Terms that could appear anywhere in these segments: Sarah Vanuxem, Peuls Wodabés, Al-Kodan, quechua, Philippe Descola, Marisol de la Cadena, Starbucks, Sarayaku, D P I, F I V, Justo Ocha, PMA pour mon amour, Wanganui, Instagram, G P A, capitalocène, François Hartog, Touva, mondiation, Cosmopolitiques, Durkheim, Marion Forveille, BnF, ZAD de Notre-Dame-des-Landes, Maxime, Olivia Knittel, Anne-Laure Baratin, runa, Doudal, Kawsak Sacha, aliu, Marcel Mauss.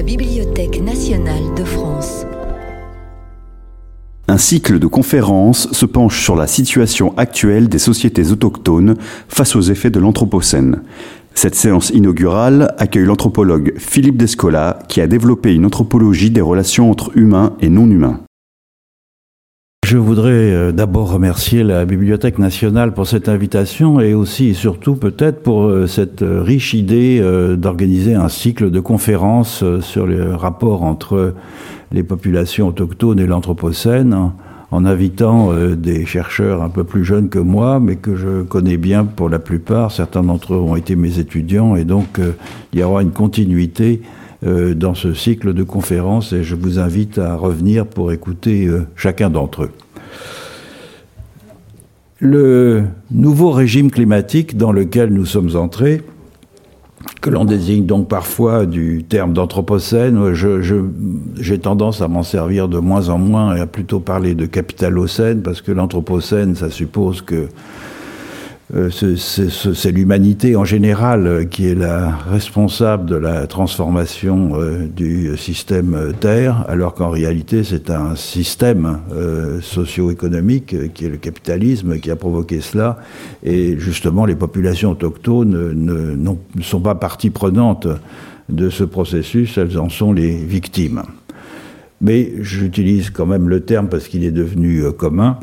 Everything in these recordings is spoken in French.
la Bibliothèque nationale de France. Un cycle de conférences se penche sur la situation actuelle des sociétés autochtones face aux effets de l'Anthropocène. Cette séance inaugurale accueille l'anthropologue Philippe Descola qui a développé une anthropologie des relations entre humains et non-humains. Je voudrais d'abord remercier la Bibliothèque nationale pour cette invitation et aussi et surtout peut-être pour cette riche idée d'organiser un cycle de conférences sur les rapports entre les populations autochtones et l'Anthropocène en invitant des chercheurs un peu plus jeunes que moi mais que je connais bien pour la plupart. Certains d'entre eux ont été mes étudiants et donc il y aura une continuité dans ce cycle de conférences et je vous invite à revenir pour écouter chacun d'entre eux. Le nouveau régime climatique dans lequel nous sommes entrés, que l'on désigne donc parfois du terme d'anthropocène, j'ai tendance à m'en servir de moins en moins et à plutôt parler de capitalocène parce que l'anthropocène, ça suppose que c'est l'humanité en général qui est la responsable de la transformation du système Terre, alors qu'en réalité c'est un système socio-économique qui est le capitalisme qui a provoqué cela, et justement les populations autochtones ne sont pas partie prenante de ce processus, elles en sont les victimes. Mais j'utilise quand même le terme parce qu'il est devenu commun.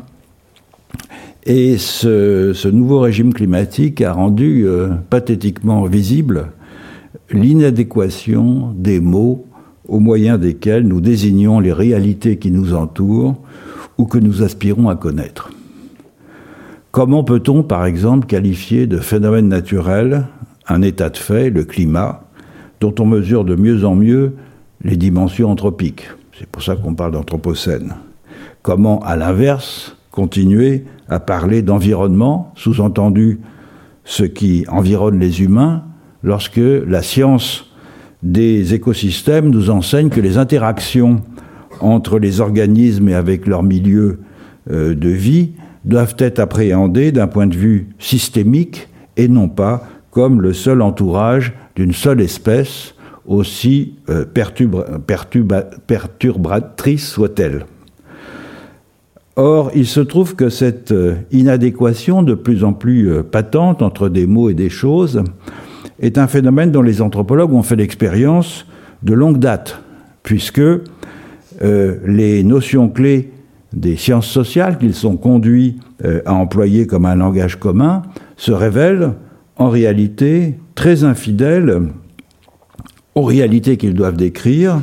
Et ce nouveau régime climatique a rendu pathétiquement visible l'inadéquation des mots au moyen desquels nous désignons les réalités qui nous entourent ou que nous aspirons à connaître. Comment peut-on, par exemple, qualifier de phénomène naturel un état de fait, le climat, dont on mesure de mieux en mieux les dimensions anthropiques ? C'est pour ça qu'on parle d'anthropocène. Comment, à l'inverse, continuer à parler d'environnement, sous-entendu ce qui environne les humains, lorsque la science des écosystèmes nous enseigne que les interactions entre les organismes et avec leur milieu de vie doivent être appréhendées d'un point de vue systémique et non pas comme le seul entourage d'une seule espèce, aussi perturbatrice soit-elle. Or, il se trouve que cette inadéquation de plus en plus patente entre des mots et des choses est un phénomène dont les anthropologues ont fait l'expérience de longue date, puisque les notions clés des sciences sociales qu'ils sont conduits à employer comme un langage commun se révèlent en réalité très infidèles aux réalités qu'ils doivent décrire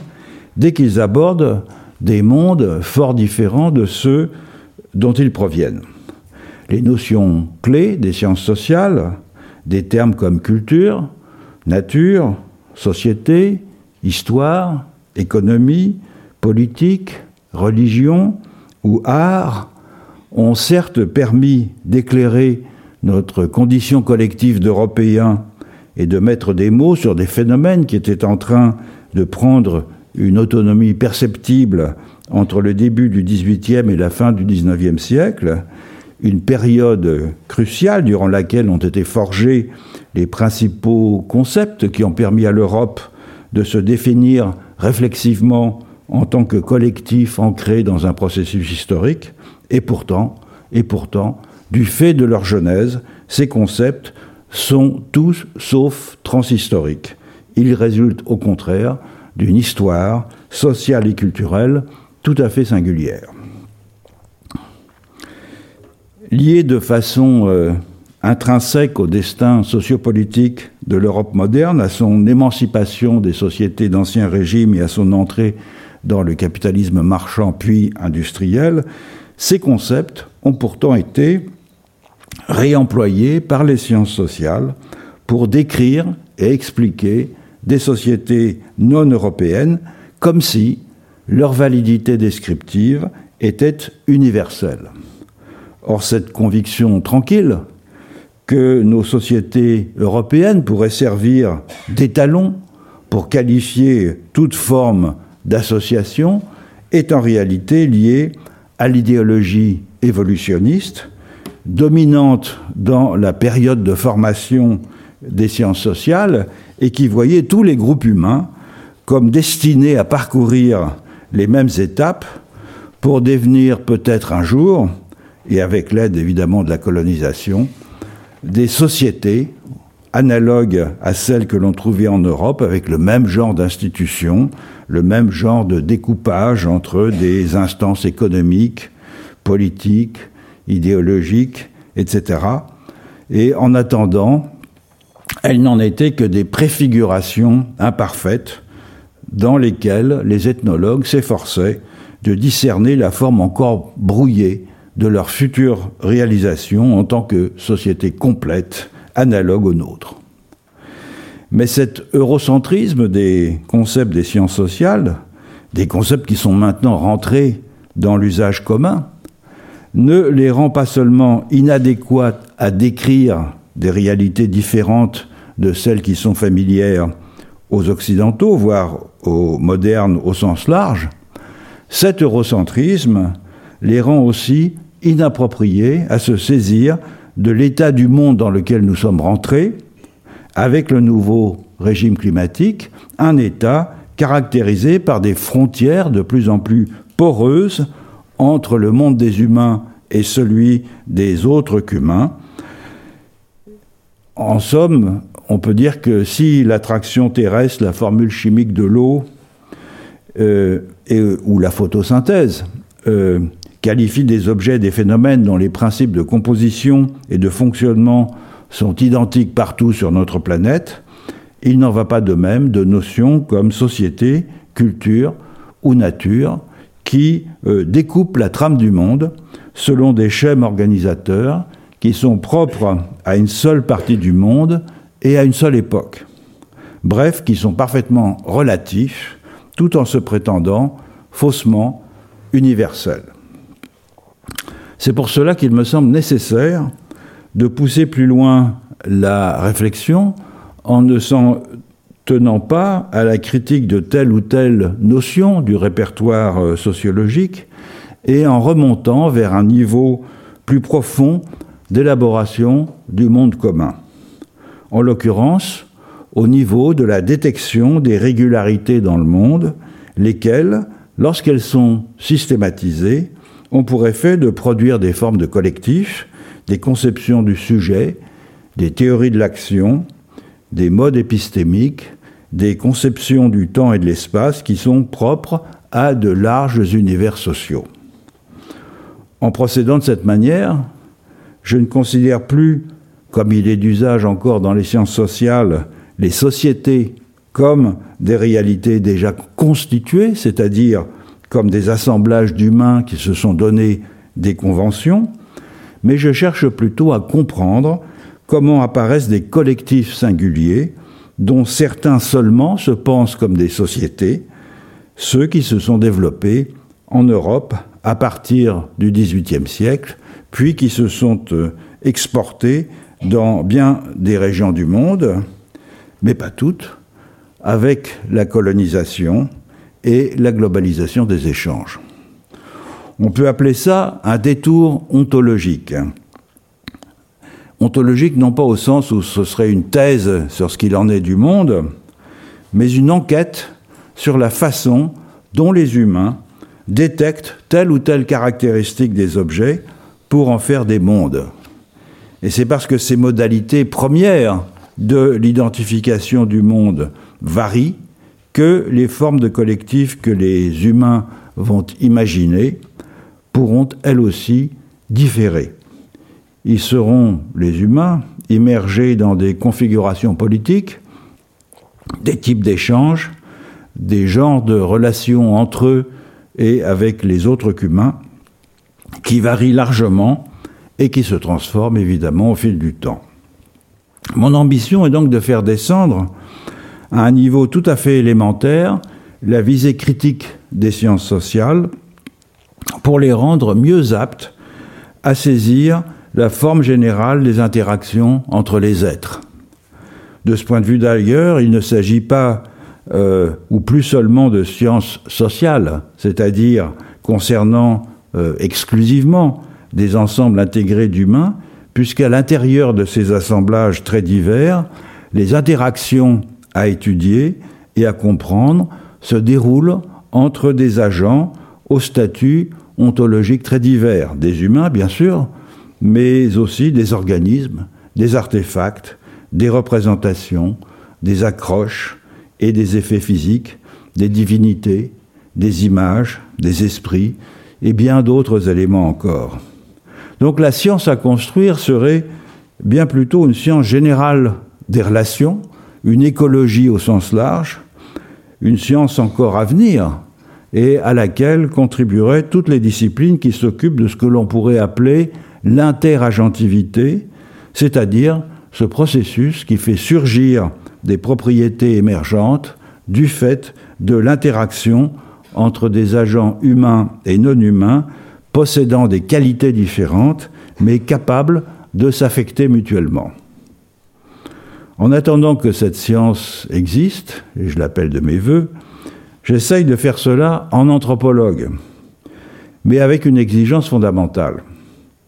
dès qu'ils abordent des mondes fort différents de ceux dont ils proviennent. Les notions clés des sciences sociales, des termes comme culture, nature, société, histoire, économie, politique, religion ou art, ont certes permis d'éclairer notre condition collective d'Européens et de mettre des mots sur des phénomènes qui étaient en train de prendre une autonomie perceptible entre le début du XVIIIe et la fin du XIXe siècle, une période cruciale durant laquelle ont été forgés les principaux concepts qui ont permis à l'Europe de se définir réflexivement en tant que collectif ancré dans un processus historique. Et pourtant, du fait de leur genèse, ces concepts sont tous sauf transhistoriques. Ils résultent au contraire d'une histoire sociale et culturelle tout à fait singulière. Liée de façon intrinsèque au destin sociopolitique de l'Europe moderne, à son émancipation des sociétés d'Ancien Régime et à son entrée dans le capitalisme marchand puis industriel, ces concepts ont pourtant été réemployés par les sciences sociales pour décrire et expliquer des sociétés non européennes, comme si leur validité descriptive était universelle. Or, cette conviction tranquille que nos sociétés européennes pourraient servir d'étalon pour qualifier toute forme d'association est en réalité liée à l'idéologie évolutionniste, dominante dans la période de formation des sciences sociales et qui voyait tous les groupes humains comme destinés à parcourir les mêmes étapes pour devenir peut-être un jour, et avec l'aide évidemment de la colonisation, des sociétés analogues à celles que l'on trouvait en Europe, avec le même genre d'institutions, le même genre de découpage entre des instances économiques, politiques, idéologiques, etc. Et en attendant, elles n'en étaient que des préfigurations imparfaites dans lesquelles les ethnologues s'efforçaient de discerner la forme encore brouillée de leur future réalisation en tant que société complète, analogue au nôtre. Mais cet eurocentrisme des concepts des sciences sociales, des concepts qui sont maintenant rentrés dans l'usage commun, ne les rend pas seulement inadéquats à décrire des réalités différentes de celles qui sont familières aux Occidentaux, voire aux modernes au sens large, cet eurocentrisme les rend aussi inappropriés à se saisir de l'état du monde dans lequel nous sommes rentrés, avec le nouveau régime climatique, un état caractérisé par des frontières de plus en plus poreuses entre le monde des humains et celui des autres qu'humains. En somme, on peut dire que si l'attraction terrestre, la formule chimique de l'eau ou la photosynthèse qualifie des objets, des phénomènes dont les principes de composition et de fonctionnement sont identiques partout sur notre planète, il n'en va pas de même de notions comme société, culture ou nature qui découpent la trame du monde selon des schèmes organisateurs qui sont propres à une seule partie du monde et à une seule époque. Bref, qui sont parfaitement relatifs tout en se prétendant faussement universels. C'est pour cela qu'il me semble nécessaire de pousser plus loin la réflexion en ne s'en tenant pas à la critique de telle ou telle notion du répertoire sociologique et en remontant vers un niveau plus profond d'élaboration du monde commun. En l'occurrence, au niveau de la détection des régularités dans le monde, lesquelles, lorsqu'elles sont systématisées, ont pour effet de produire des formes de collectifs, des conceptions du sujet, des théories de l'action, des modes épistémiques, des conceptions du temps et de l'espace qui sont propres à de larges univers sociaux. En procédant de cette manière, je ne considère plus, comme il est d'usage encore dans les sciences sociales, les sociétés comme des réalités déjà constituées, c'est-à-dire comme des assemblages d'humains qui se sont donnés des conventions, mais je cherche plutôt à comprendre comment apparaissent des collectifs singuliers dont certains seulement se pensent comme des sociétés, ceux qui se sont développés en Europe à partir du XVIIIe siècle, puis qui se sont exportés dans bien des régions du monde, mais pas toutes, avec la colonisation et la globalisation des échanges. On peut appeler ça un détour ontologique. Ontologique non pas au sens où ce serait une thèse sur ce qu'il en est du monde, mais une enquête sur la façon dont les humains détectent telle ou telle caractéristique des objets pour en faire des mondes. Et c'est parce que ces modalités premières de l'identification du monde varient que les formes de collectifs que les humains vont imaginer pourront elles aussi différer. Ils seront, les humains, immergés dans des configurations politiques, des types d'échanges, des genres de relations entre eux et avec les autres qu'humains, qui varient largement et qui se transforment évidemment au fil du temps. Mon ambition est donc de faire descendre à un niveau tout à fait élémentaire la visée critique des sciences sociales pour les rendre mieux aptes à saisir la forme générale des interactions entre les êtres. De ce point de vue d'ailleurs, il ne s'agit pas ou plus seulement de sciences sociales, c'est-à-dire concernant exclusivement des ensembles intégrés d'humains, puisqu'à l'intérieur de ces assemblages très divers, les interactions à étudier et à comprendre se déroule entre des agents au statut ontologique très divers, des humains bien sûr, mais aussi des organismes, des artefacts, des représentations, des accroches et des effets physiques, des divinités, des images, des esprits et bien d'autres éléments encore. Donc la science à construire serait bien plutôt une science générale des relations, une écologie au sens large, une science encore à venir et à laquelle contribueraient toutes les disciplines qui s'occupent de ce que l'on pourrait appeler l'interagentivité, c'est-à-dire ce processus qui fait surgir des propriétés émergentes du fait de l'interaction entre des agents humains et non humains possédant des qualités différentes mais capables de s'affecter mutuellement. En attendant que cette science existe, et je l'appelle de mes vœux, j'essaye de faire cela en anthropologue, mais avec une exigence fondamentale,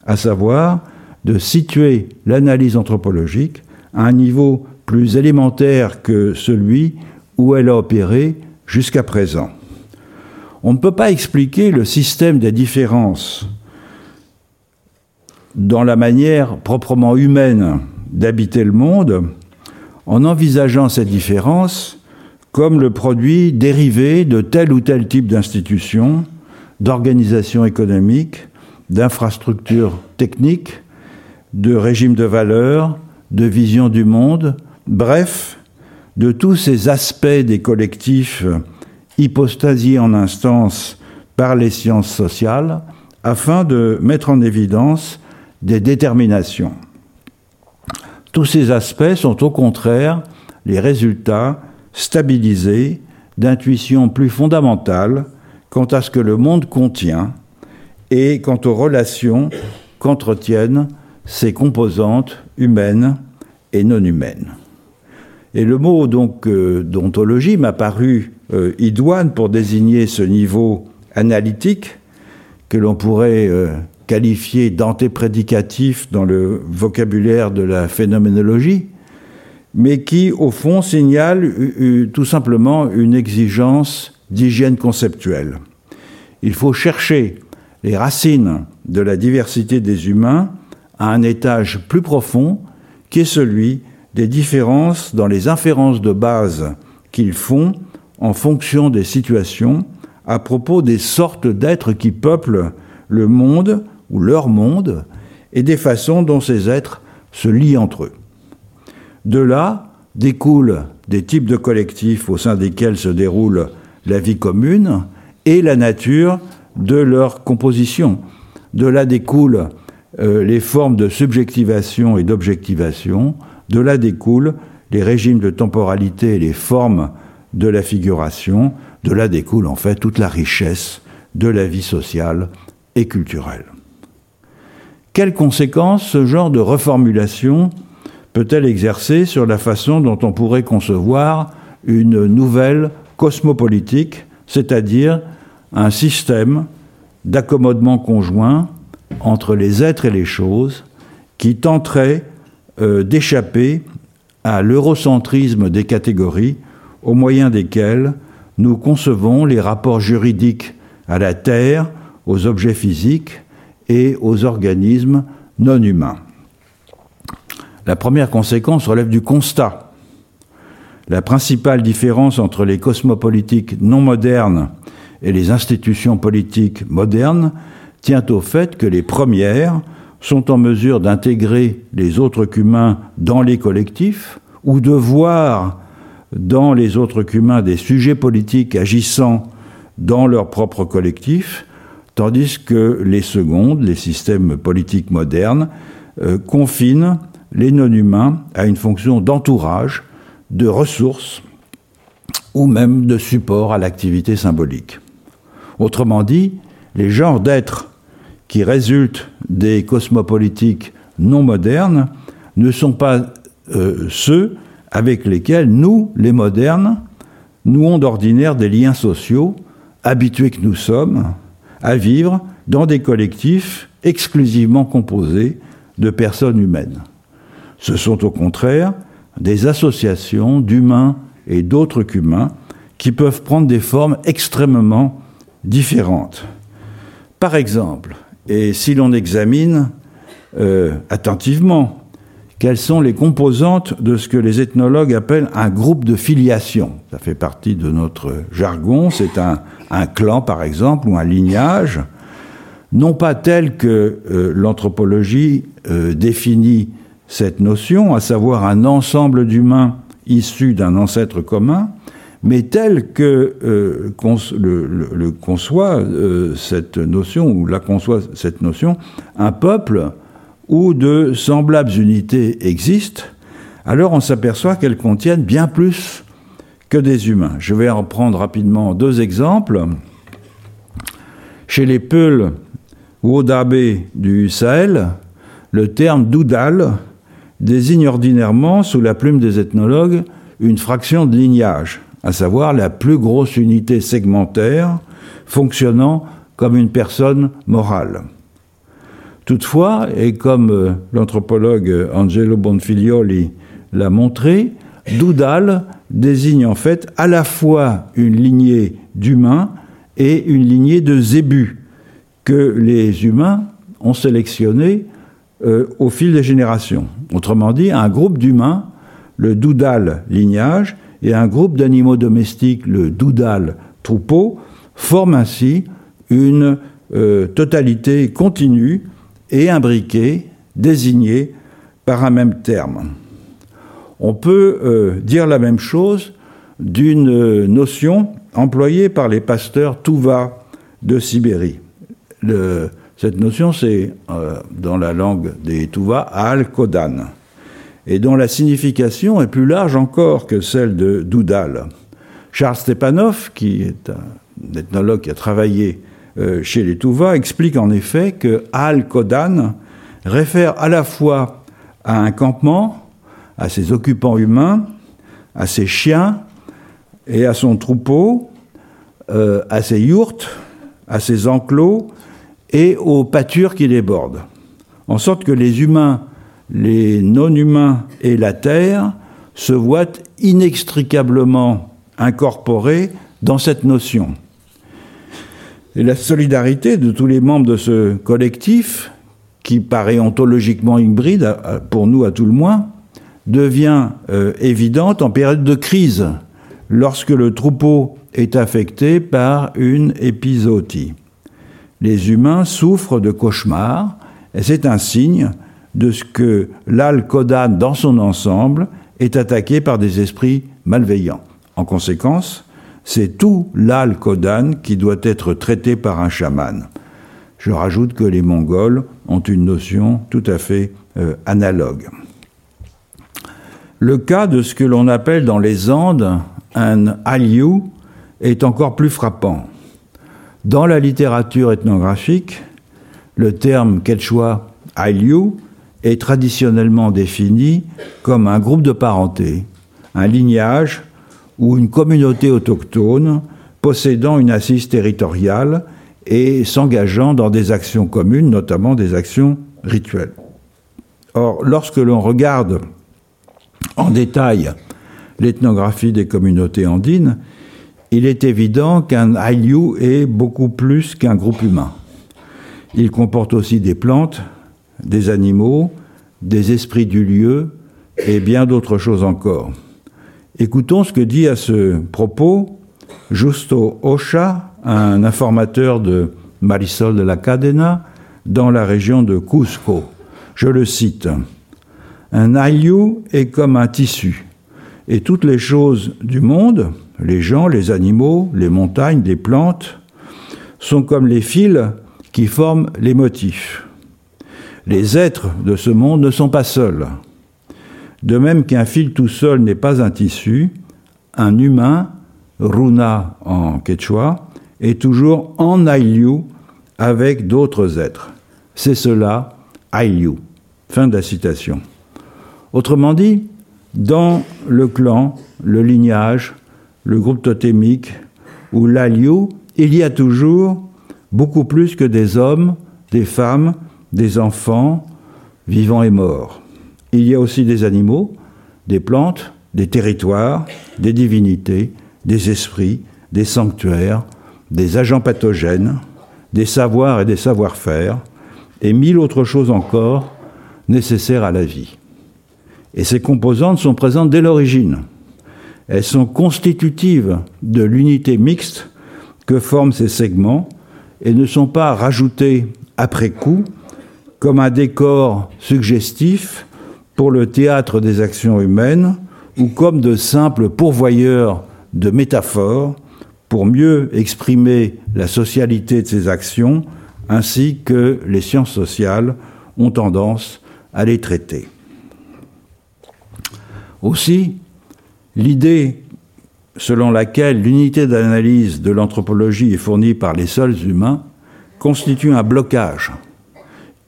à savoir de situer l'analyse anthropologique à un niveau plus élémentaire que celui où elle a opéré jusqu'à présent. On ne peut pas expliquer le système des différences dans la manière proprement humaine d'habiter le monde en envisageant ces différences comme le produit dérivé de tel ou tel type d'institution, d'organisation économique, d'infrastructures techniques, de régimes de valeurs, de vision du monde, bref, de tous ces aspects des collectifs hypostasiés en instance par les sciences sociales, afin de mettre en évidence des déterminations. Tous ces aspects sont au contraire les résultats stabilisés d'intuitions plus fondamentales quant à ce que le monde contient et quant aux relations qu'entretiennent ses composantes humaines et non humaines. Et le mot donc d'ontologie m'a paru idoine pour désigner ce niveau analytique que l'on pourrait qualifié d'antéprédicatif dans le vocabulaire de la phénoménologie, mais qui, au fond, signale tout simplement une exigence d'hygiène conceptuelle. Il faut chercher les racines de la diversité des humains à un étage plus profond qui est celui des différences dans les inférences de base qu'ils font en fonction des situations à propos des sortes d'êtres qui peuplent le monde ou leur monde, et des façons dont ces êtres se lient entre eux. De là découlent des types de collectifs au sein desquels se déroule la vie commune et la nature de leur composition. De là découlent les formes de subjectivation et d'objectivation. De là découlent les régimes de temporalité et les formes de la figuration. De là découle en fait toute la richesse de la vie sociale et culturelle. Quelles conséquences ce genre de reformulation peut-elle exercer sur la façon dont on pourrait concevoir une nouvelle cosmopolitique, c'est-à-dire un système d'accommodement conjoint entre les êtres et les choses qui tenterait d'échapper à l'eurocentrisme des catégories au moyen desquelles nous concevons les rapports juridiques à la terre, aux objets physiques et aux organismes non humains. La première conséquence relève du constat. La principale différence entre les cosmopolitiques non modernes et les institutions politiques modernes tient au fait que les premières sont en mesure d'intégrer les autres qu'humains dans les collectifs ou de voir dans les autres qu'humains des sujets politiques agissant dans leur propre collectif, tandis que les secondes, les systèmes politiques modernes, confinent les non-humains à une fonction d'entourage, de ressources ou même de support à l'activité symbolique. Autrement dit, les genres d'êtres qui résultent des cosmopolitiques non modernes ne sont pas ceux avec lesquels nous, les modernes, nouons d'ordinaire des liens sociaux, habitués que nous sommes à vivre dans des collectifs exclusivement composés de personnes humaines. Ce sont au contraire des associations d'humains et d'autres qu'humains, qui peuvent prendre des formes extrêmement différentes. Par exemple, et si l'on examine attentivement, quelles sont les composantes de ce que les ethnologues appellent un groupe de filiation. Ça fait partie de notre jargon, c'est un clan par exemple, ou un lignage, non pas tel que l'anthropologie définit cette notion, à savoir un ensemble d'humains issus d'un ancêtre commun, mais tel que conçoit cette notion, un peuple où de semblables unités existent, alors on s'aperçoit qu'elles contiennent bien plus que des humains. Je vais en prendre rapidement deux exemples. Chez les Peuls Wodabés du Sahel, le terme Doudal désigne ordinairement, sous la plume des ethnologues, une fraction de lignage, à savoir la plus grosse unité segmentaire fonctionnant comme une personne morale. Toutefois, et comme l'anthropologue Angelo Bonfiglioli l'a montré, Doudal désigne en fait à la fois une lignée d'humains et une lignée de zébus que les humains ont sélectionnés au fil des générations. Autrement dit, un groupe d'humains, le Doudal lignage, et un groupe d'animaux domestiques, le Doudal troupeau, forment ainsi une totalité continue et imbriqués, désignés par un même terme. On peut dire la même chose d'une notion employée par les pasteurs Touva de Sibérie. Cette notion, c'est, dans la langue des Touva, Al-Kodan, et dont la signification est plus large encore que celle de Doudal. Charles Stepanov, qui est un ethnologue qui a travaillé chez les Touva, explique en effet que Al-Kodan réfère à la fois à un campement, à ses occupants humains, à ses chiens et à son troupeau, à ses yourtes, à ses enclos et aux pâtures qui débordent. En sorte que les humains, les non-humains et la terre se voient inextricablement incorporés dans cette notion. Et la solidarité de tous les membres de ce collectif, qui paraît ontologiquement hybride, pour nous à tout le moins, devient évidente en période de crise, lorsque le troupeau est affecté par une épizootie. Les humains souffrent de cauchemars, et c'est un signe de ce que l'Al-Kodan, dans son ensemble, est attaqué par des esprits malveillants. En conséquence, c'est tout l'Al-Kodan qui doit être traité par un chaman. Je rajoute que les Mongols ont une notion tout à fait analogue. Le cas de ce que l'on appelle dans les Andes un aliu est encore plus frappant. Dans la littérature ethnographique, le terme quechua aliu est traditionnellement défini comme un groupe de parenté, un lignage ou une communauté autochtone possédant une assise territoriale et s'engageant dans des actions communes, notamment des actions rituelles. Or, lorsque l'on regarde en détail l'ethnographie des communautés andines, il est évident qu'un aliu est beaucoup plus qu'un groupe humain. Il comporte aussi des plantes, des animaux, des esprits du lieu et bien d'autres choses encore. Écoutons ce que dit à ce propos Justo Ocha, un informateur de Marisol de la Cadena, dans la région de Cusco. Je le cite. « Un aliu est comme un tissu, et toutes les choses du monde, les gens, les animaux, les montagnes, les plantes, sont comme les fils qui forment les motifs. Les êtres de ce monde ne sont pas seuls. » De même qu'un fil tout seul n'est pas un tissu, un humain, runa en quechua, est toujours en aliu avec d'autres êtres. C'est cela, aliu. Fin de la citation. Autrement dit, dans le clan, le lignage, le groupe totémique ou l'aliu, il y a toujours beaucoup plus que des hommes, des femmes, des enfants, vivants et morts. Il y a aussi des animaux, des plantes, des territoires, des divinités, des esprits, des sanctuaires, des agents pathogènes, des savoirs et des savoir-faire, et mille autres choses encore nécessaires à la vie. Et ces composantes sont présentes dès l'origine. Elles sont constitutives de l'unité mixte que forment ces segments et ne sont pas rajoutées après coup comme un décor suggestif pour le théâtre des actions humaines ou comme de simples pourvoyeurs de métaphores pour mieux exprimer la socialité de ces actions ainsi que les sciences sociales ont tendance à les traiter. Aussi, l'idée selon laquelle l'unité d'analyse de l'anthropologie est fournie par les seuls humains constitue un blocage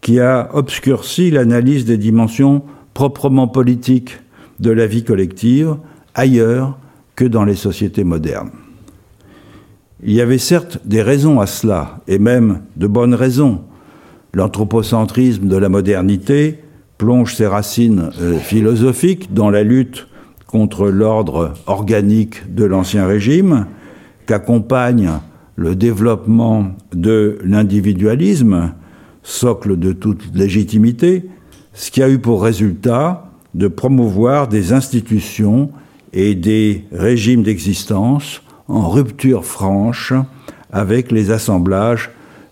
qui a obscurci l'analyse des dimensions proprement politiques de la vie collective ailleurs que dans les sociétés modernes. Il y avait certes des raisons à cela, et même de bonnes raisons. L'anthropocentrisme de la modernité plonge ses racines philosophiques dans la lutte contre l'ordre organique de l'Ancien Régime, qu'accompagne le développement de l'individualisme, socle de toute légitimité, ce qui a eu pour résultat de promouvoir des institutions et des régimes d'existence en rupture franche avec les assemblages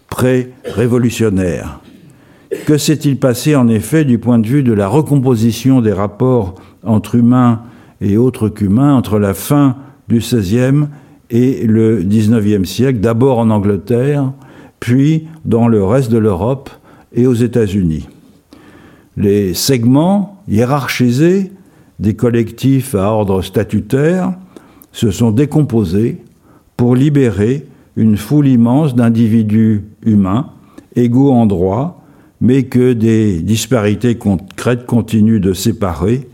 pré-révolutionnaires. Que s'est-il passé en effet du point de vue de la recomposition des rapports entre humains et autres qu'humains entre la fin du XVIe et le XIXe siècle, d'abord en Angleterre, puis dans le reste de l'Europe et aux États-Unis. Les segments hiérarchisés des collectifs à ordre statutaire se sont décomposés pour libérer une foule immense d'individus humains, égaux en droit, mais que des disparités concrètes continuent de séparer,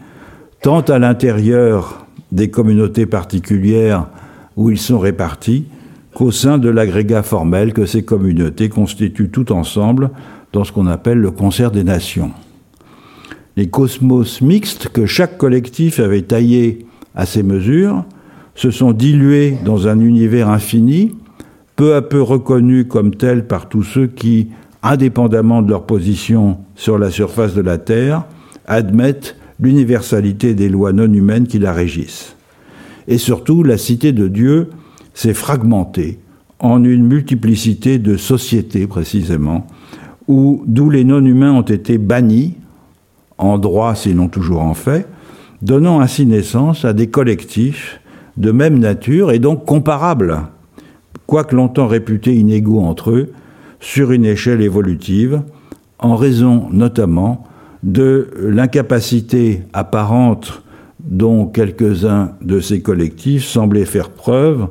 tant à l'intérieur des communautés particulières où ils sont répartis, qu'au sein de l'agrégat formel que ces communautés constituent tout ensemble dans ce qu'on appelle le concert des nations. Les cosmos mixtes que chaque collectif avait taillés à ses mesures se sont dilués dans un univers infini, peu à peu reconnu comme tel par tous ceux qui, indépendamment de leur position sur la surface de la Terre, admettent l'universalité des lois non humaines qui la régissent. Et surtout, la cité de Dieu s'est fragmentée en une multiplicité de sociétés, précisément, d'où les non-humains ont été bannis, en droit sinon toujours en fait, donnant ainsi naissance à des collectifs de même nature et donc comparables, quoique longtemps réputés inégaux entre eux, sur une échelle évolutive, en raison notamment de l'incapacité apparente dont quelques-uns de ces collectifs semblaient faire preuve,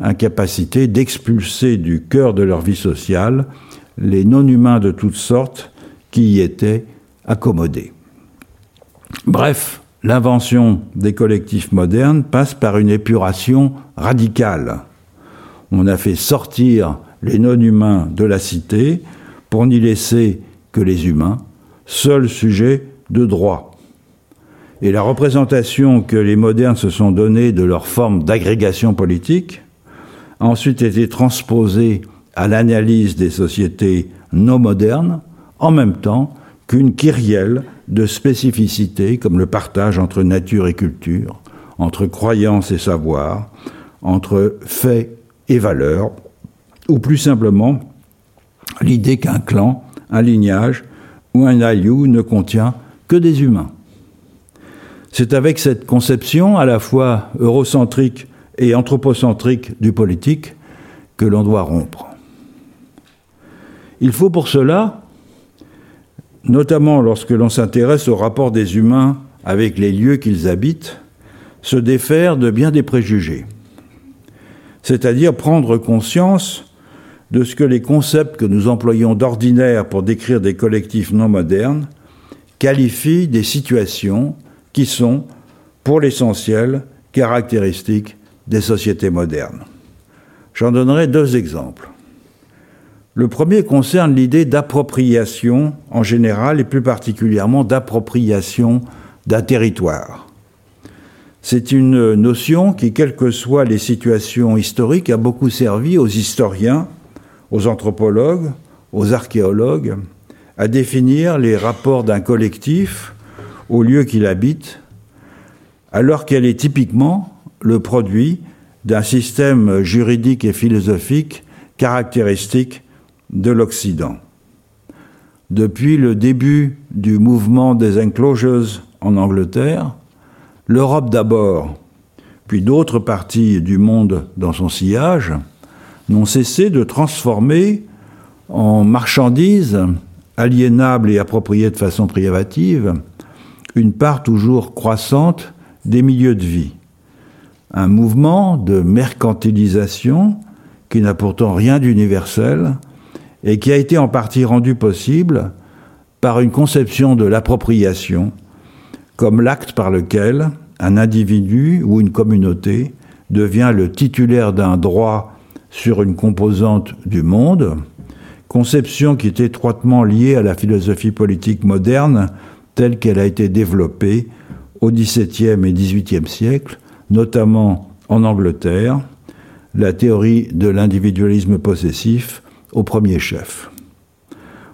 incapacité d'expulser du cœur de leur vie sociale les non-humains de toutes sortes qui y étaient accommodés. Bref, l'invention des collectifs modernes passe par une épuration radicale. On a fait sortir les non-humains de la cité pour n'y laisser que les humains, seul sujet de droit. Et la représentation que les modernes se sont donnée de leur forme d'agrégation politique a ensuite été transposée à l'analyse des sociétés non modernes, en même temps qu'une kyrielle de spécificités comme le partage entre nature et culture, entre croyances et savoirs, entre faits et valeurs, ou plus simplement l'idée qu'un clan, un lignage, ou un aïou ne contient que des humains. C'est avec cette conception à la fois eurocentrique et anthropocentrique du politique que l'on doit rompre. Il faut pour cela, notamment lorsque l'on s'intéresse au rapport des humains avec les lieux qu'ils habitent, se défaire de bien des préjugés, c'est-à-dire prendre conscience de ce que les concepts que nous employons d'ordinaire pour décrire des collectifs non modernes qualifient des situations qui sont, pour l'essentiel, caractéristiques des sociétés modernes. J'en donnerai deux exemples. Le premier concerne l'idée d'appropriation en général et plus particulièrement d'appropriation d'un territoire. C'est une notion qui, quelles que soient les situations historiques, a beaucoup servi aux historiens, aux anthropologues, aux archéologues, à définir les rapports d'un collectif au lieu qu'il habite, alors qu'elle est typiquement le produit d'un système juridique et philosophique caractéristique de l'Occident. Depuis le début du mouvement des enclosures en Angleterre, l'Europe d'abord, puis d'autres parties du monde dans son sillage, n'ont cessé de transformer en marchandises aliénables et appropriées de façon privative une part toujours croissante des milieux de vie. Un mouvement de mercantilisation qui n'a pourtant rien d'universel et qui a été en partie rendu possible par une conception de l'appropriation comme l'acte par lequel un individu ou une communauté devient le titulaire d'un droit sur une composante du monde, conception qui est étroitement liée à la philosophie politique moderne telle qu'elle a été développée au XVIIe et XVIIIe siècle, notamment en Angleterre, la théorie de l'individualisme possessif au premier chef.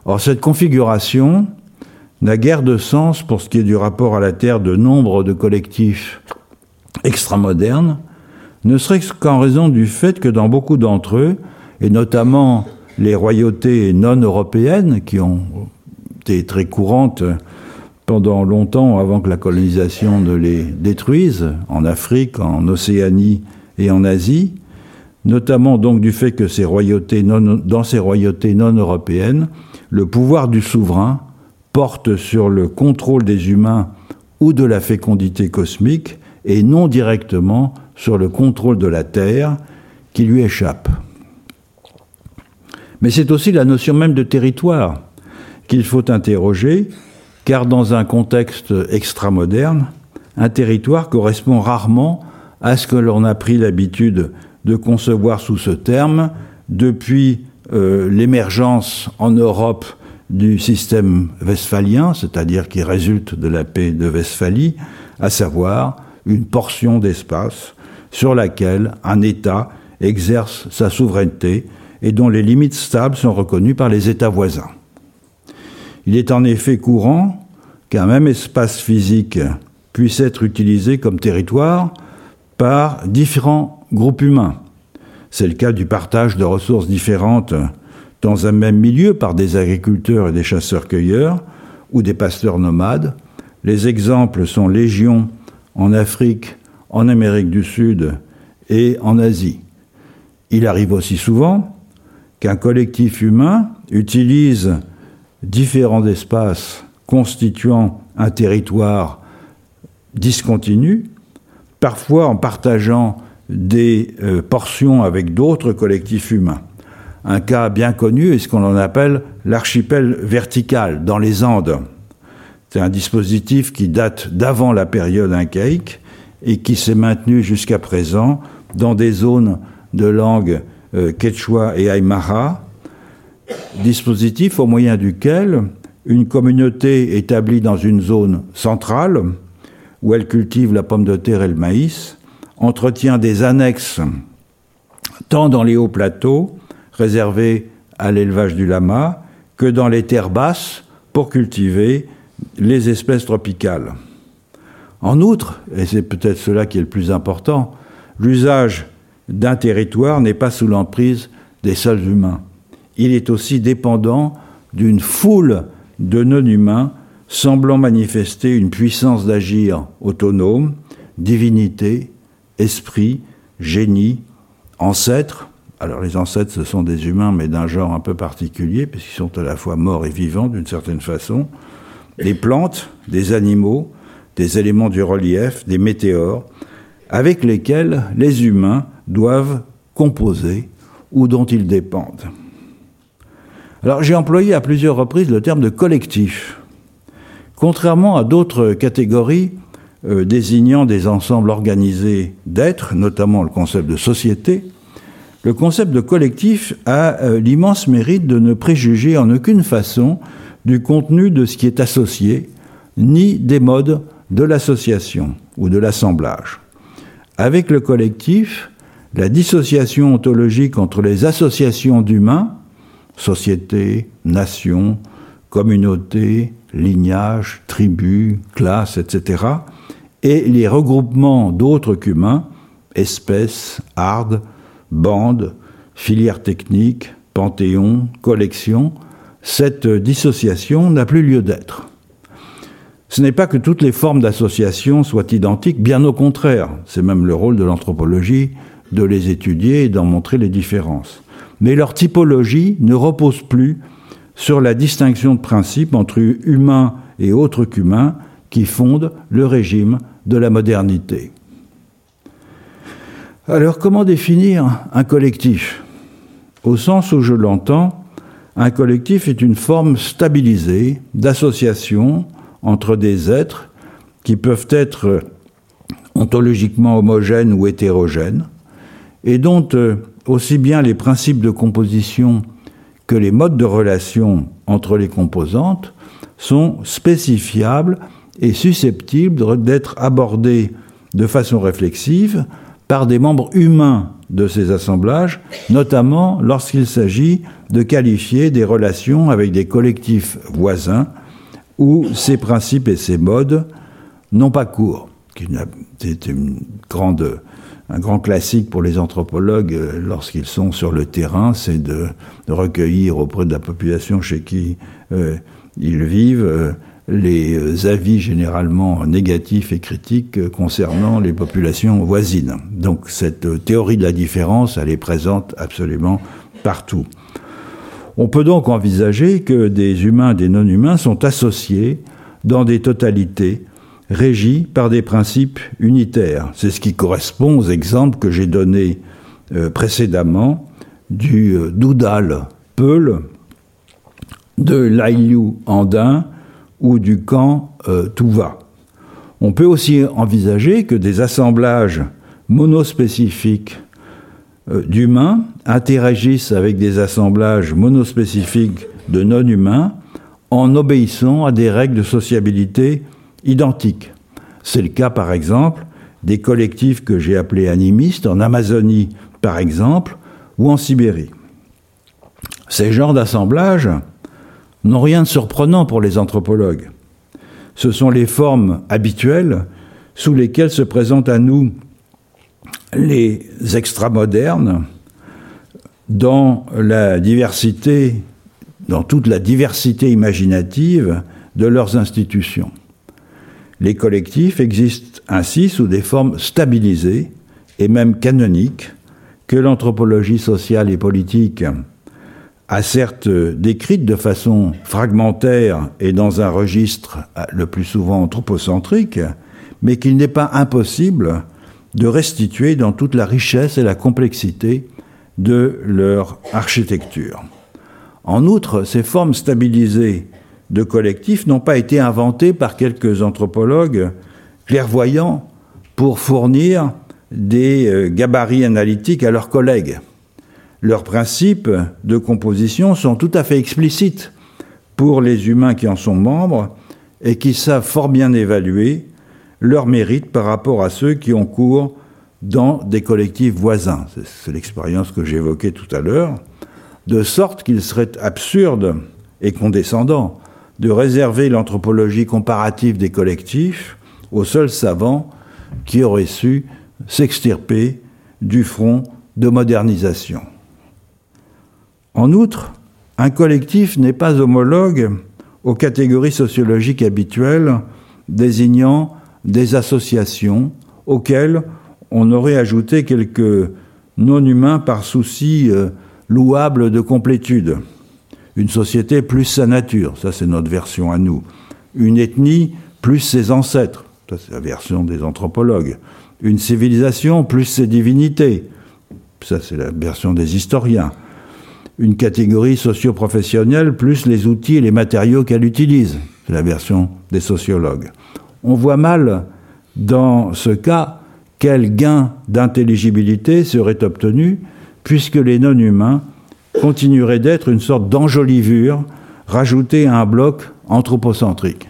Or, cette configuration n'a guère de sens pour ce qui est du rapport à la Terre de nombre de collectifs extramodernes, ne serait-ce qu'en raison du fait que dans beaucoup d'entre eux, et notamment les royautés non-européennes qui ont été très courantes pendant longtemps avant que la colonisation ne les détruise, en Afrique, en Océanie et en Asie, notamment donc du fait que dans ces royautés non-européennes, le pouvoir du souverain porte sur le contrôle des humains ou de la fécondité cosmique et non directement sur le contrôle de la Terre qui lui échappe. Mais c'est aussi la notion même de territoire qu'il faut interroger, car dans un contexte extramoderne, un territoire correspond rarement à ce que l'on a pris l'habitude de concevoir sous ce terme depuis l'émergence en Europe du système westphalien, c'est-à-dire qui résulte de la paix de Westphalie, à savoir une portion d'espace sur laquelle un État exerce sa souveraineté et dont les limites stables sont reconnues par les États voisins. Il est en effet courant qu'un même espace physique puisse être utilisé comme territoire par différents groupes humains. C'est le cas du partage de ressources différentes dans un même milieu par des agriculteurs et des chasseurs-cueilleurs ou des pasteurs nomades. Les exemples sont légion en Afrique, en Amérique du Sud et en Asie. Il arrive aussi souvent qu'un collectif humain utilise différents espaces constituant un territoire discontinu, parfois en partageant des portions avec d'autres collectifs humains. Un cas bien connu est ce qu'on appelle l'archipel vertical dans les Andes. C'est un dispositif qui date d'avant la période incaïque et qui s'est maintenu jusqu'à présent dans des zones de langue quechua et aymara, dispositif au moyen duquel une communauté établie dans une zone centrale, où elle cultive la pomme de terre et le maïs, entretient des annexes tant dans les hauts plateaux, réservés à l'élevage du lama, que dans les terres basses pour cultiver les espèces tropicales. En outre, et c'est peut-être cela qui est le plus important, l'usage d'un territoire n'est pas sous l'emprise des seuls humains. Il est aussi dépendant d'une foule de non-humains semblant manifester une puissance d'agir autonome, divinité, esprit, génie, ancêtre. Alors les ancêtres, ce sont des humains, mais d'un genre un peu particulier, puisqu'ils sont à la fois morts et vivants, d'une certaine façon. Des plantes, des animaux, des éléments du relief, des météores, avec lesquels les humains doivent composer ou dont ils dépendent. Alors j'ai employé à plusieurs reprises le terme de collectif. Contrairement à d'autres catégories désignant des ensembles organisés d'êtres, notamment le concept de société, le concept de collectif a l'immense mérite de ne préjuger en aucune façon du contenu de ce qui est associé, ni des modes de l'association. ou de l'assemblage. Avec le collectif, la dissociation ontologique entre les associations d'humains, société, nation, communauté, lignage, tribu, classe, etc., et les regroupements d'autres qu'humains, espèces, hardes, bandes, filières techniques, panthéons, collections, cette dissociation n'a plus lieu d'être. Ce n'est pas que toutes les formes d'association soient identiques, bien au contraire, c'est même le rôle de l'anthropologie de les étudier et d'en montrer les différences. Mais leur typologie ne repose plus sur la distinction de principe entre humains et autres qu'humains qui fonde le régime de la modernité. Alors, comment définir un collectif ? Au sens où je l'entends, un collectif est une forme stabilisée d'association entre des êtres qui peuvent être ontologiquement homogènes ou hétérogènes et dont aussi bien les principes de composition que les modes de relation entre les composantes sont spécifiables et susceptibles d'être abordés de façon réflexive par des membres humains de ces assemblages, notamment lorsqu'il s'agit de qualifier des relations avec des collectifs voisins où ces principes et ces modes n'ont pas cours. C'est un grand classique pour les anthropologues lorsqu'ils sont sur le terrain, c'est de recueillir auprès de la population chez qui ils vivent les avis généralement négatifs et critiques concernant les populations voisines. Donc cette théorie de la différence, elle est présente absolument partout. On peut donc envisager que des humains et des non-humains sont associés dans des totalités régies par des principes unitaires. C'est ce qui correspond aux exemples que j'ai donnés précédemment du Doudal Peuls, de l'Aïliou andin, ou du camp Touva. On peut aussi envisager que des assemblages monospécifiques d'humains interagissent avec des assemblages monospécifiques de non-humains en obéissant à des règles de sociabilité identiques. C'est le cas, par exemple, des collectifs que j'ai appelés animistes en Amazonie, par exemple, ou en Sibérie. Ces genres d'assemblages n'ont rien de surprenant pour les anthropologues. Ce sont les formes habituelles sous lesquelles se présentent à nous les extramodernes dans toute la diversité imaginative de leurs institutions. Les collectifs existent ainsi sous des formes stabilisées et même canoniques que l'anthropologie sociale et politique a certes décrite de façon fragmentaire et dans un registre le plus souvent anthropocentrique, mais qu'il n'est pas impossible de restituer dans toute la richesse et la complexité de leur architecture. En outre, ces formes stabilisées de collectifs n'ont pas été inventées par quelques anthropologues clairvoyants pour fournir des gabarits analytiques à leurs collègues. Leurs principes de composition sont tout à fait explicites pour les humains qui en sont membres et qui savent fort bien évaluer leur mérite par rapport à ceux qui ont cours dans des collectifs voisins. C'est l'expérience que j'évoquais tout à l'heure, de sorte qu'il serait absurde et condescendant de réserver l'anthropologie comparative des collectifs aux seuls savants qui auraient su s'extirper du front de modernisation. En outre, un collectif n'est pas homologue aux catégories sociologiques habituelles désignant des associations auxquelles on aurait ajouté quelques non-humains par souci louable de complétude. Une société plus sa nature, ça c'est notre version à nous. Une ethnie plus ses ancêtres, ça c'est la version des anthropologues. Une civilisation plus ses divinités, ça c'est la version des historiens. Une catégorie socio-professionnelle plus les outils et les matériaux qu'elle utilise. C'est la version des sociologues. On voit mal, dans ce cas, quel gain d'intelligibilité serait obtenu puisque les non-humains continueraient d'être une sorte d'enjolivure rajoutée à un bloc anthropocentrique.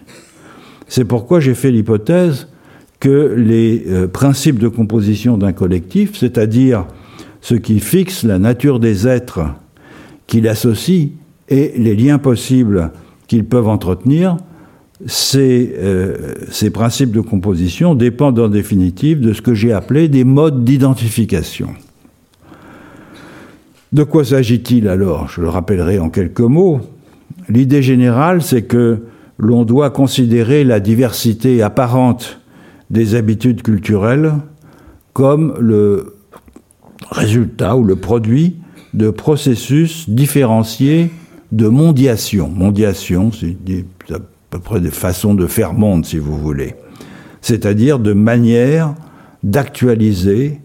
C'est pourquoi j'ai fait l'hypothèse que les principes de composition d'un collectif, c'est-à-dire ce qui fixe la nature des êtres qui l'associent et les liens possibles qu'ils peuvent entretenir, ces principes de composition dépendent en définitive de ce que j'ai appelé des modes d'identification. De quoi s'agit-il alors ? Je le rappellerai en quelques mots. L'idée générale, c'est que l'on doit considérer la diversité apparente des habitudes culturelles comme le résultat ou le produit de processus différenciés de mondiation. Mondiation, c'est à peu près des façons de faire monde, si vous voulez. C'est-à-dire de manière d'actualiser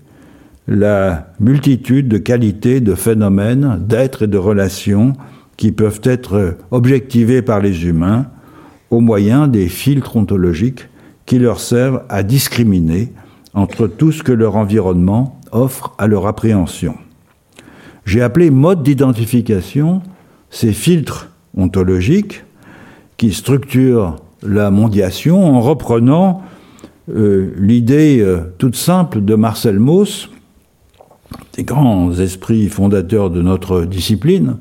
la multitude de qualités, de phénomènes, d'êtres et de relations qui peuvent être objectivés par les humains au moyen des filtres ontologiques qui leur servent à discriminer entre tout ce que leur environnement offre à leur appréhension. J'ai appelé mode d'identification ces filtres ontologiques qui structurent la mondiation en reprenant l'idée toute simple de Marcel Mauss, des grands esprits fondateurs de notre discipline,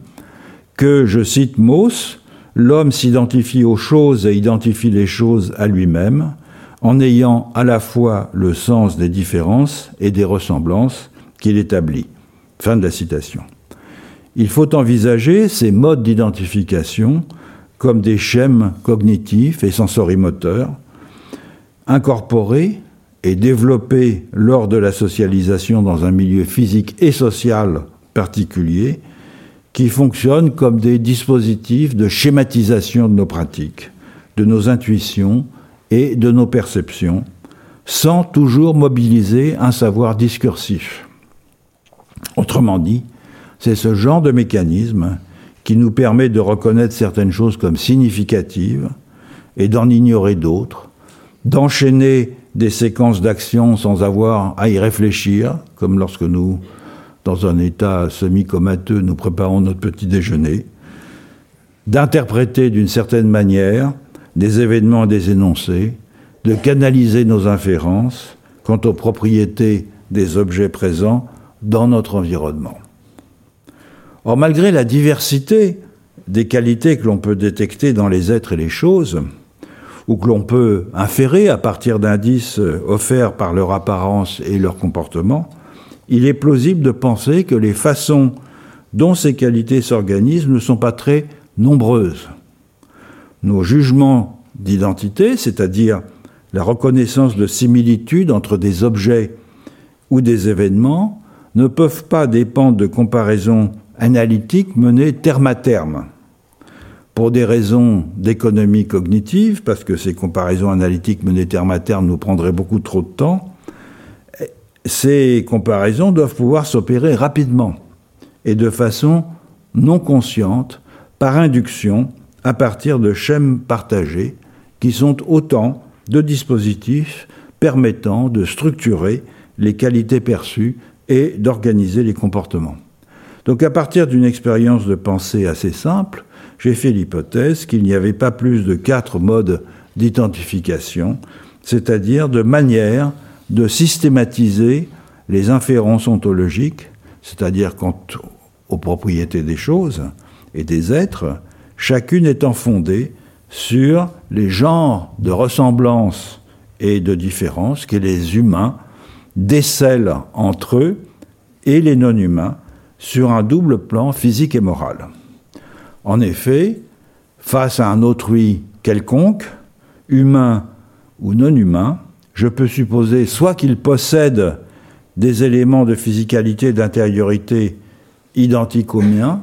que, je cite Mauss, « l'homme s'identifie aux choses et identifie les choses à lui-même », en ayant à la fois le sens des différences et des ressemblances qu'il établit. » Fin de la citation. Il faut envisager ces modes d'identification comme des schèmes cognitifs et sensorimoteurs, incorporés et développés lors de la socialisation dans un milieu physique et social particulier, qui fonctionnent comme des dispositifs de schématisation de nos pratiques, de nos intuitions et de nos perceptions, sans toujours mobiliser un savoir discursif. Autrement dit, c'est ce genre de mécanisme qui nous permet de reconnaître certaines choses comme significatives et d'en ignorer d'autres, d'enchaîner des séquences d'actions sans avoir à y réfléchir, comme lorsque nous, dans un état semi-comateux, nous préparons notre petit déjeuner, d'interpréter d'une certaine manière des événements et des énoncés, de canaliser nos inférences quant aux propriétés des objets présents dans notre environnement. Or, malgré la diversité des qualités que l'on peut détecter dans les êtres et les choses, ou que l'on peut inférer à partir d'indices offerts par leur apparence et leur comportement, il est plausible de penser que les façons dont ces qualités s'organisent ne sont pas très nombreuses. Nos jugements d'identité, c'est-à-dire la reconnaissance de similitudes entre des objets ou des événements, ne peuvent pas dépendre de comparaisons analytiques menées terme à terme. Pour des raisons d'économie cognitive, parce que ces comparaisons analytiques menées terme à terme nous prendraient beaucoup trop de temps, ces comparaisons doivent pouvoir s'opérer rapidement et de façon non consciente, par induction, à partir de schèmes partagés qui sont autant de dispositifs permettant de structurer les qualités perçues et d'organiser les comportements. Donc à partir d'une expérience de pensée assez simple, j'ai fait l'hypothèse qu'il n'y avait pas plus de 4 modes d'identification, c'est-à-dire de manière de systématiser les inférences ontologiques, c'est-à-dire quant aux propriétés des choses et des êtres, chacune étant fondée sur les genres de ressemblances et de différences que les humains décèlent entre eux et les non-humains sur un double plan physique et moral. En effet, face à un autrui quelconque, humain ou non-humain, je peux supposer soit qu'il possède des éléments de physicalité et d'intériorité identiques aux miens,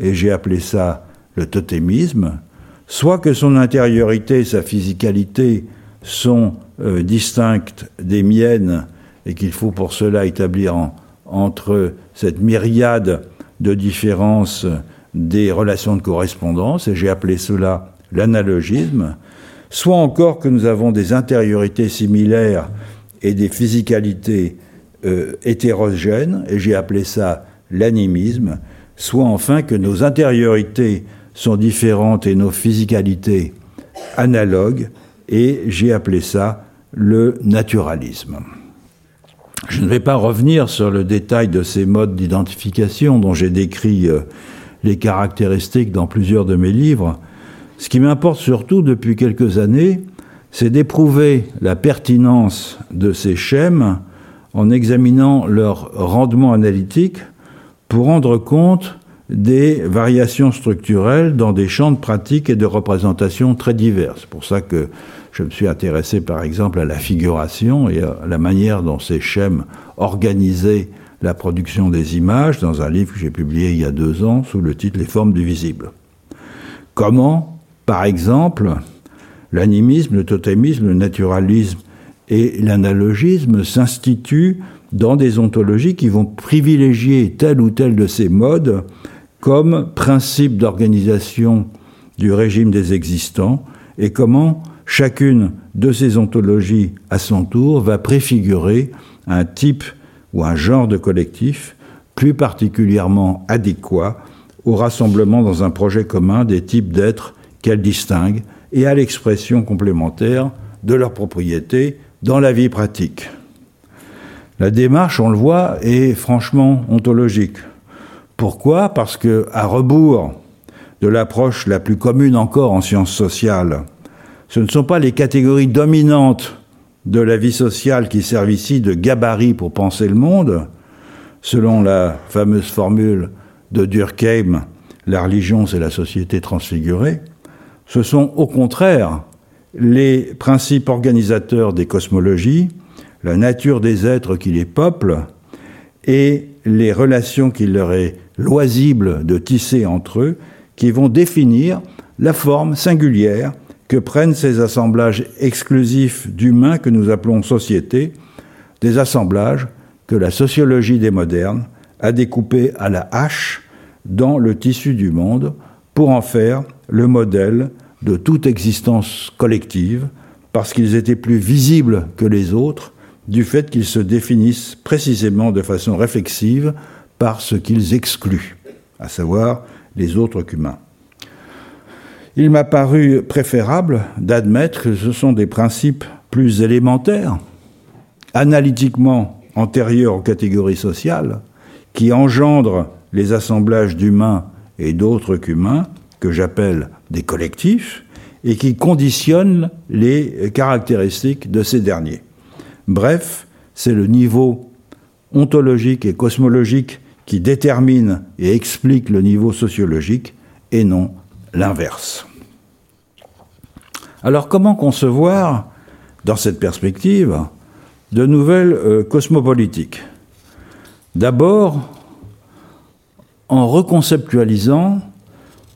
et j'ai appelé ça le totémisme, soit que son intériorité et sa physicalité sont distinctes des miennes et qu'il faut pour cela établir entre cette myriade de différences des relations de correspondance, et j'ai appelé cela l'analogisme, soit encore que nous avons des intériorités similaires et des physicalités hétérogènes, et j'ai appelé ça l'animisme, soit enfin que nos intériorités sont différentes et nos physicalités analogues, et j'ai appelé ça le naturalisme. Je ne vais pas revenir sur le détail de ces modes d'identification dont j'ai décrit les caractéristiques dans plusieurs de mes livres. Ce qui m'importe surtout depuis quelques années, c'est d'éprouver la pertinence de ces schèmes en examinant leur rendement analytique pour rendre compte des variations structurelles dans des champs de pratiques et de représentations très diverses. C'est pour ça que je me suis intéressé par exemple à la figuration et à la manière dont ces schèmes organisaient la production des images dans un livre que j'ai publié il y a 2 ans sous le titre « Les formes du visible ». Comment, par exemple, l'animisme, le totémisme, le naturalisme et l'analogisme s'instituent dans des ontologies qui vont privilégier tel ou tel de ces modes comme principe d'organisation du régime des existants, et comment chacune de ces ontologies, à son tour, va préfigurer un type ou un genre de collectif plus particulièrement adéquat au rassemblement dans un projet commun des types d'êtres qu'elles distinguent et à l'expression complémentaire de leurs propriétés dans la vie pratique. La démarche, on le voit, est franchement ontologique. Pourquoi ? Parce que, à rebours de l'approche la plus commune encore en sciences sociales, ce ne sont pas les catégories dominantes de la vie sociale qui servent ici de gabarit pour penser le monde. Selon la fameuse formule de Durkheim, la religion c'est la société transfigurée, ce sont au contraire les principes organisateurs des cosmologies, la nature des êtres qui les peuplent et les relations qu'il leur est loisible de tisser entre eux qui vont définir la forme singulière que prennent ces assemblages exclusifs d'humains que nous appelons société, des assemblages que la sociologie des modernes a découpés à la hache dans le tissu du monde pour en faire le modèle de toute existence collective, parce qu'ils étaient plus visibles que les autres du fait qu'ils se définissent précisément de façon réflexive par ce qu'ils excluent, à savoir les autres qu'humains. Il m'a paru préférable d'admettre que ce sont des principes plus élémentaires, analytiquement antérieurs aux catégories sociales, qui engendrent les assemblages d'humains et d'autres qu'humains, que j'appelle des collectifs, et qui conditionnent les caractéristiques de ces derniers. Bref, c'est le niveau ontologique et cosmologique qui détermine et explique le niveau sociologique, et non l'inverse. Alors comment concevoir, dans cette perspective, de nouvelles cosmopolitiques ? D'abord, en reconceptualisant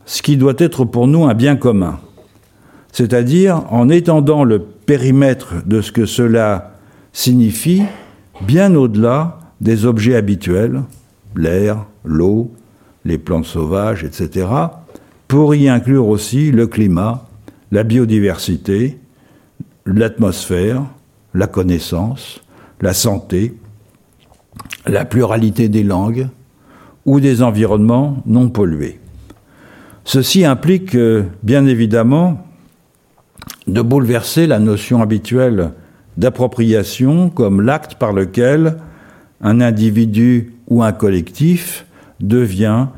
ce qui doit être pour nous un bien commun, c'est-à-dire en étendant le périmètre de ce que cela signifie bien au-delà des objets habituels, l'air, l'eau, les plantes sauvages, etc., pour y inclure aussi le climat, la biodiversité, l'atmosphère, la connaissance, la santé, la pluralité des langues ou des environnements non pollués. Ceci implique, bien évidemment, de bouleverser la notion habituelle d'appropriation comme l'acte par lequel un individu ou un collectif devient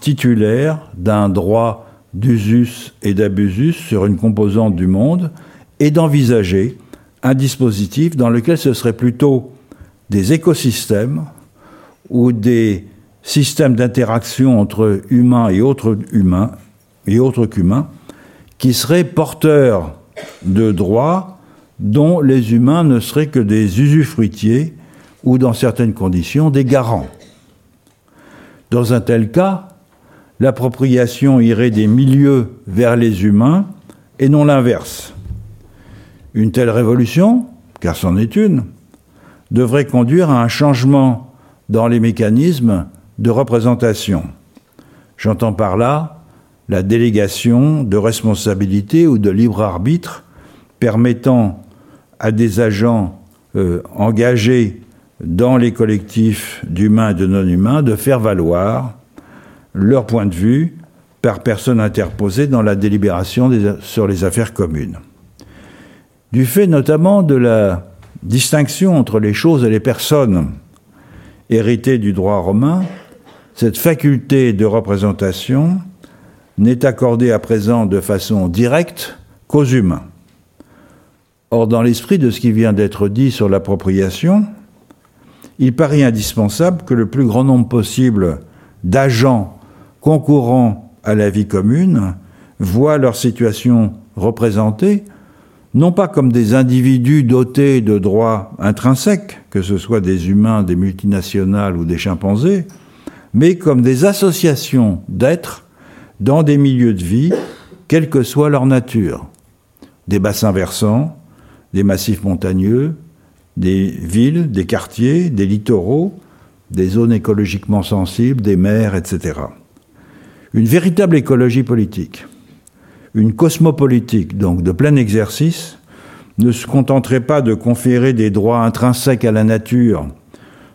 titulaire d'un droit d'usus et d'abusus sur une composante du monde et d'envisager un dispositif dans lequel ce serait plutôt des écosystèmes ou des systèmes d'interaction entre humains et autres qu'humains qui seraient porteurs de droits dont les humains ne seraient que des usufruitiers ou, dans certaines conditions, des garants. Dans un tel cas, l'appropriation irait des milieux vers les humains et non l'inverse. Une telle révolution, car c'en est une, devrait conduire à un changement dans les mécanismes de représentation. J'entends par là la délégation de responsabilité ou de libre arbitre permettant à des agents engagés dans les collectifs d'humains et de non-humains de faire valoir leur point de vue par personne interposée dans la délibération sur les affaires communes. du fait notamment de la distinction entre les choses et les personnes. Héritée du droit romain, cette faculté de représentation n'est accordée à présent de façon directe qu'aux humains. Or, dans l'esprit de ce qui vient d'être dit sur l'appropriation, il paraît indispensable que le plus grand nombre possible d'agents concourant à la vie commune voient leur situation représentée, non pas comme des individus dotés de droits intrinsèques, que ce soit des humains, des multinationales ou des chimpanzés, mais comme des associations d'êtres dans des milieux de vie, quelle que soit leur nature. Des bassins versants, des massifs montagneux, des villes, des quartiers, des littoraux, des zones écologiquement sensibles, des mers, etc. Une véritable écologie politique, une cosmopolitique, donc de plein exercice, ne se contenterait pas de conférer des droits intrinsèques à la nature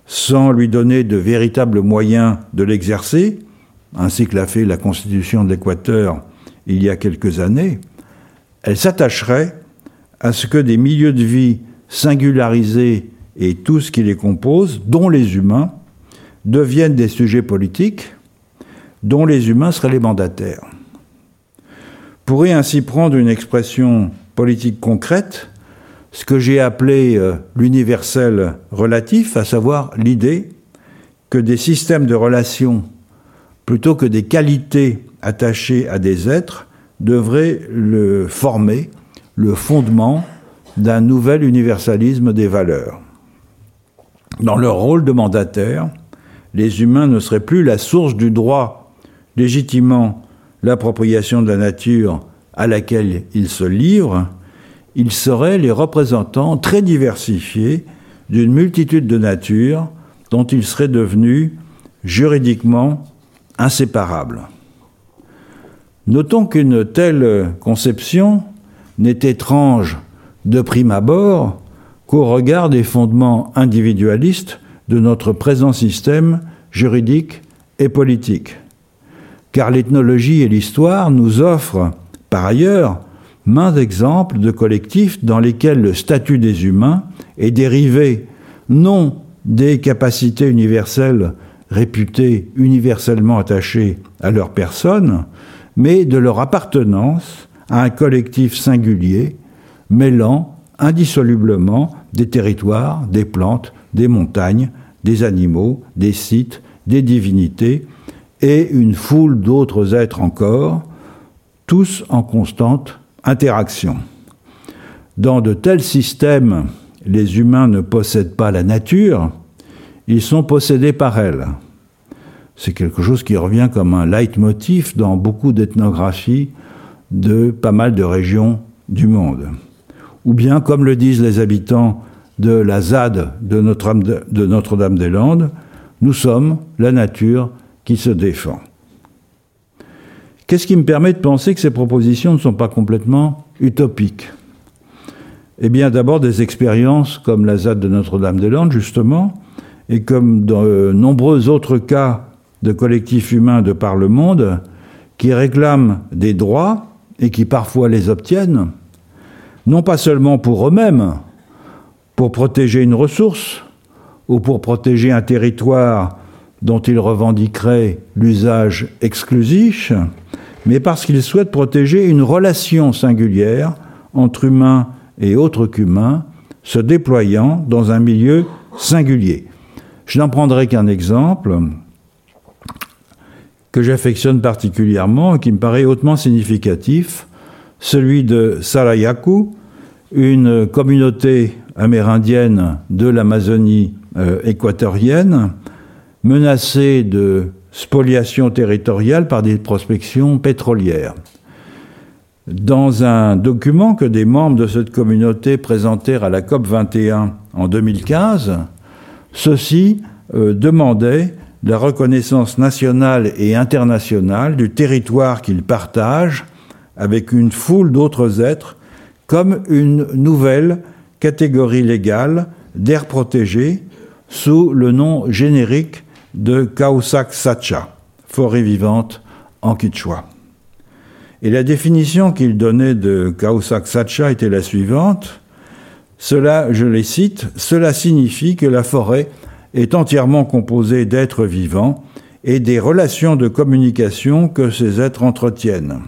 sans lui donner de véritables moyens de l'exercer, ainsi que l'a fait la Constitution de l'Équateur il y a quelques années. Elle s'attacherait à ce que des milieux de vie singularisés et tout ce qui les compose, dont les humains, deviennent des sujets politiques dont les humains seraient les mandataires. Pourrait ainsi prendre une expression politique concrète ce que j'ai appelé l'universel relatif, à savoir l'idée que des systèmes de relations, plutôt que des qualités attachées à des êtres, devraient le former, le fondement d'un nouvel universalisme des valeurs. Dans leur rôle de mandataire, les humains ne seraient plus la source du droit légitimant l'appropriation de la nature à laquelle ils se livrent, ils seraient les représentants très diversifiés d'une multitude de natures dont ils seraient devenus juridiquement inséparables. Notons qu'une telle conception n'est étrange de prime abord qu'au regard des fondements individualistes de notre présent système juridique et politique. Car l'ethnologie et l'histoire nous offrent, par ailleurs, maints exemples de collectifs dans lesquels le statut des humains est dérivé non des capacités universelles réputées universellement attachées à leur personne, mais de leur appartenance à un collectif singulier, mêlant indissolublement des territoires, des plantes, des montagnes, des animaux, des sites, des divinités et une foule d'autres êtres encore, tous en constante interaction. Dans de tels systèmes, les humains ne possèdent pas la nature, ils sont possédés par elle. C'est quelque chose qui revient comme un leitmotiv dans beaucoup d'ethnographies de pas mal de régions du monde. Ou bien, comme le disent les habitants de la ZAD de Notre-Dame-des-Landes, nous sommes la nature qui se défend. Qu'est-ce qui me permet de penser que ces propositions ne sont pas complètement utopiques ? Eh bien, d'abord, des expériences comme la ZAD de Notre-Dame-des-Landes, justement, et comme dans de nombreux autres cas de collectifs humains de par le monde, qui réclament des droits et qui parfois les obtiennent, non pas seulement pour eux-mêmes, pour protéger une ressource ou pour protéger un territoire dont ils revendiqueraient l'usage exclusif, mais parce qu'ils souhaitent protéger une relation singulière entre humains et autres qu'humains se déployant dans un milieu singulier. Je n'en prendrai qu'un exemple que j'affectionne particulièrement et qui me paraît hautement significatif, celui de Sarayaku, une communauté amérindienne de l'Amazonie équatorienne, menacée de spoliation territoriale par des prospections pétrolières. Dans un document que des membres de cette communauté présentèrent à la COP21 en 2015, ceux-ci demandaient la reconnaissance nationale et internationale du territoire qu'ils partagent avec une foule d'autres êtres comme une nouvelle catégorie légale d'air protégé sous le nom générique de Kawsak Sacha, forêt vivante en quichua. Et la définition qu'il donnait de Kawsak Sacha était la suivante Cela, je les cite, « Cela signifie que la forêt est entièrement composée d'êtres vivants et des relations de communication que ces êtres entretiennent.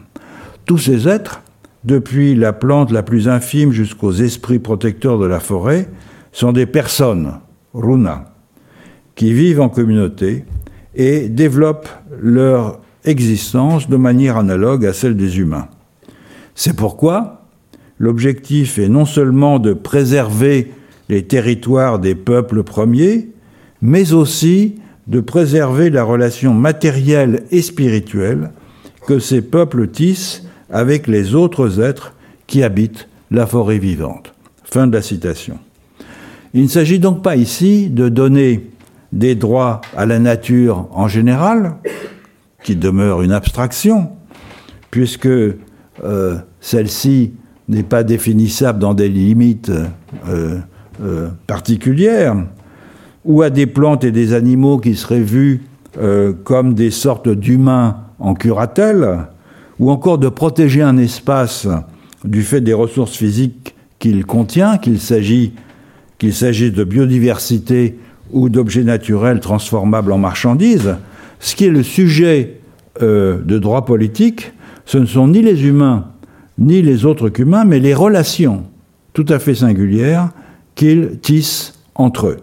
Tous ces êtres, depuis la plante la plus infime jusqu'aux esprits protecteurs de la forêt, sont des personnes, runa, qui vivent en communauté et développent leur existence de manière analogue à celle des humains. C'est pourquoi l'objectif est non seulement de préserver les territoires des peuples premiers, mais aussi de préserver la relation matérielle et spirituelle que ces peuples tissent avec les autres êtres qui habitent la forêt vivante. » Fin de la citation. Il ne s'agit donc pas ici de donner des droits à la nature en général, qui demeure une abstraction, puisque celle-ci n'est pas définissable dans des limites particulières, ou à des plantes et des animaux qui seraient vus comme des sortes d'humains en curatelle, ou encore de protéger un espace du fait des ressources physiques qu'il contient, qu'il s'agisse de biodiversité ou d'objets naturels transformables en marchandises. Ce qui est le sujet de droit politique, ce ne sont ni les humains, ni les autres qu'humains, mais les relations tout à fait singulières qu'ils tissent entre eux.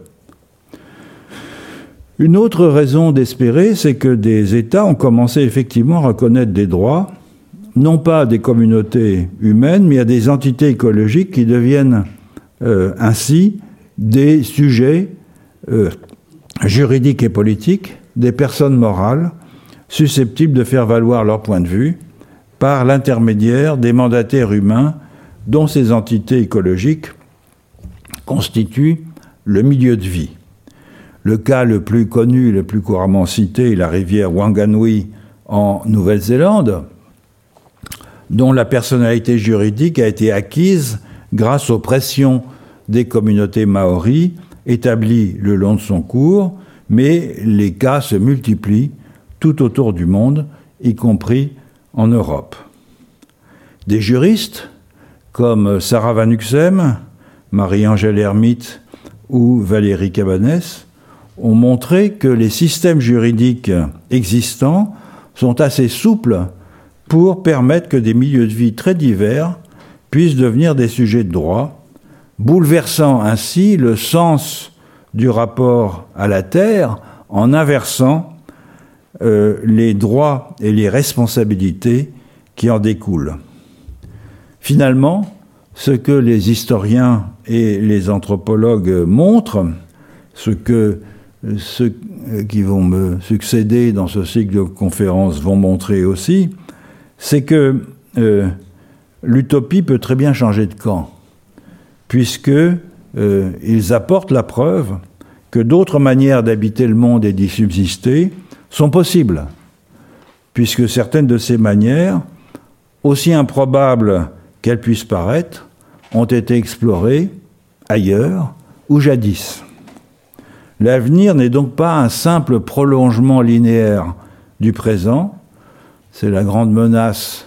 Une autre raison d'espérer, c'est que des États ont commencé effectivement à reconnaître des droits, non pas à des communautés humaines, mais à des entités écologiques qui deviennent ainsi des sujets juridiques et politiques, des personnes morales susceptibles de faire valoir leur point de vue par l'intermédiaire des mandataires humains dont ces entités écologiques constituent le milieu de vie. Le cas le plus connu, le plus couramment cité, est la rivière Wanganui en Nouvelle-Zélande, dont la personnalité juridique a été acquise grâce aux pressions des communautés maoris établies le long de son cours, mais les cas se multiplient tout autour du monde, y compris en Europe. Des juristes comme Sarah Vanuxem, Marie-Angèle Hermitte ou Valérie Cabanès ont montré que les systèmes juridiques existants sont assez souples pour permettre que des milieux de vie très divers puissent devenir des sujets de droit, bouleversant ainsi le sens du rapport à la terre en inversant les droits et les responsabilités qui en découlent. Finalement, ce que les historiens et les anthropologues montrent, ceux qui vont me succéder dans ce cycle de conférences vont montrer aussi, c'est que l'utopie peut très bien changer de camp, puisque ils apportent la preuve que d'autres manières d'habiter le monde et d'y subsister sont possibles, puisque certaines de ces manières, aussi improbables qu'elles puissent paraître, ont été explorées ailleurs ou jadis. L'avenir n'est donc pas un simple prolongement linéaire du présent. C'est la grande menace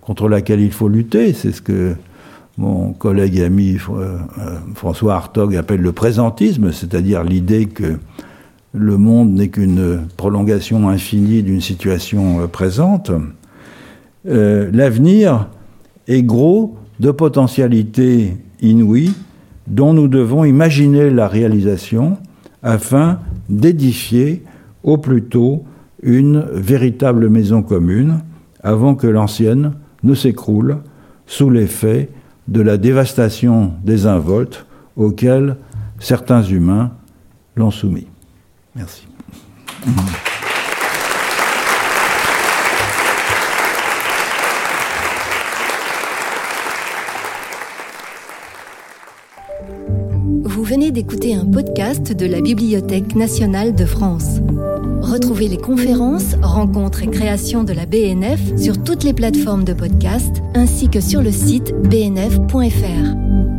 contre laquelle il faut lutter. C'est ce que mon collègue et ami François Hartog appelle le présentisme, c'est-à-dire l'idée que le monde n'est qu'une prolongation infinie d'une situation présente. L'avenir est gros de potentialités inouïes dont nous devons imaginer la réalisation afin d'édifier au plus tôt une véritable maison commune avant que l'ancienne ne s'écroule sous l'effet de la dévastation désinvolte auxquelles certains humains l'ont soumis. Merci. Vous venez d'écouter un podcast de la Bibliothèque nationale de France. Retrouvez les conférences, rencontres et créations de la BnF sur toutes les plateformes de podcast ainsi que sur le site bnf.fr.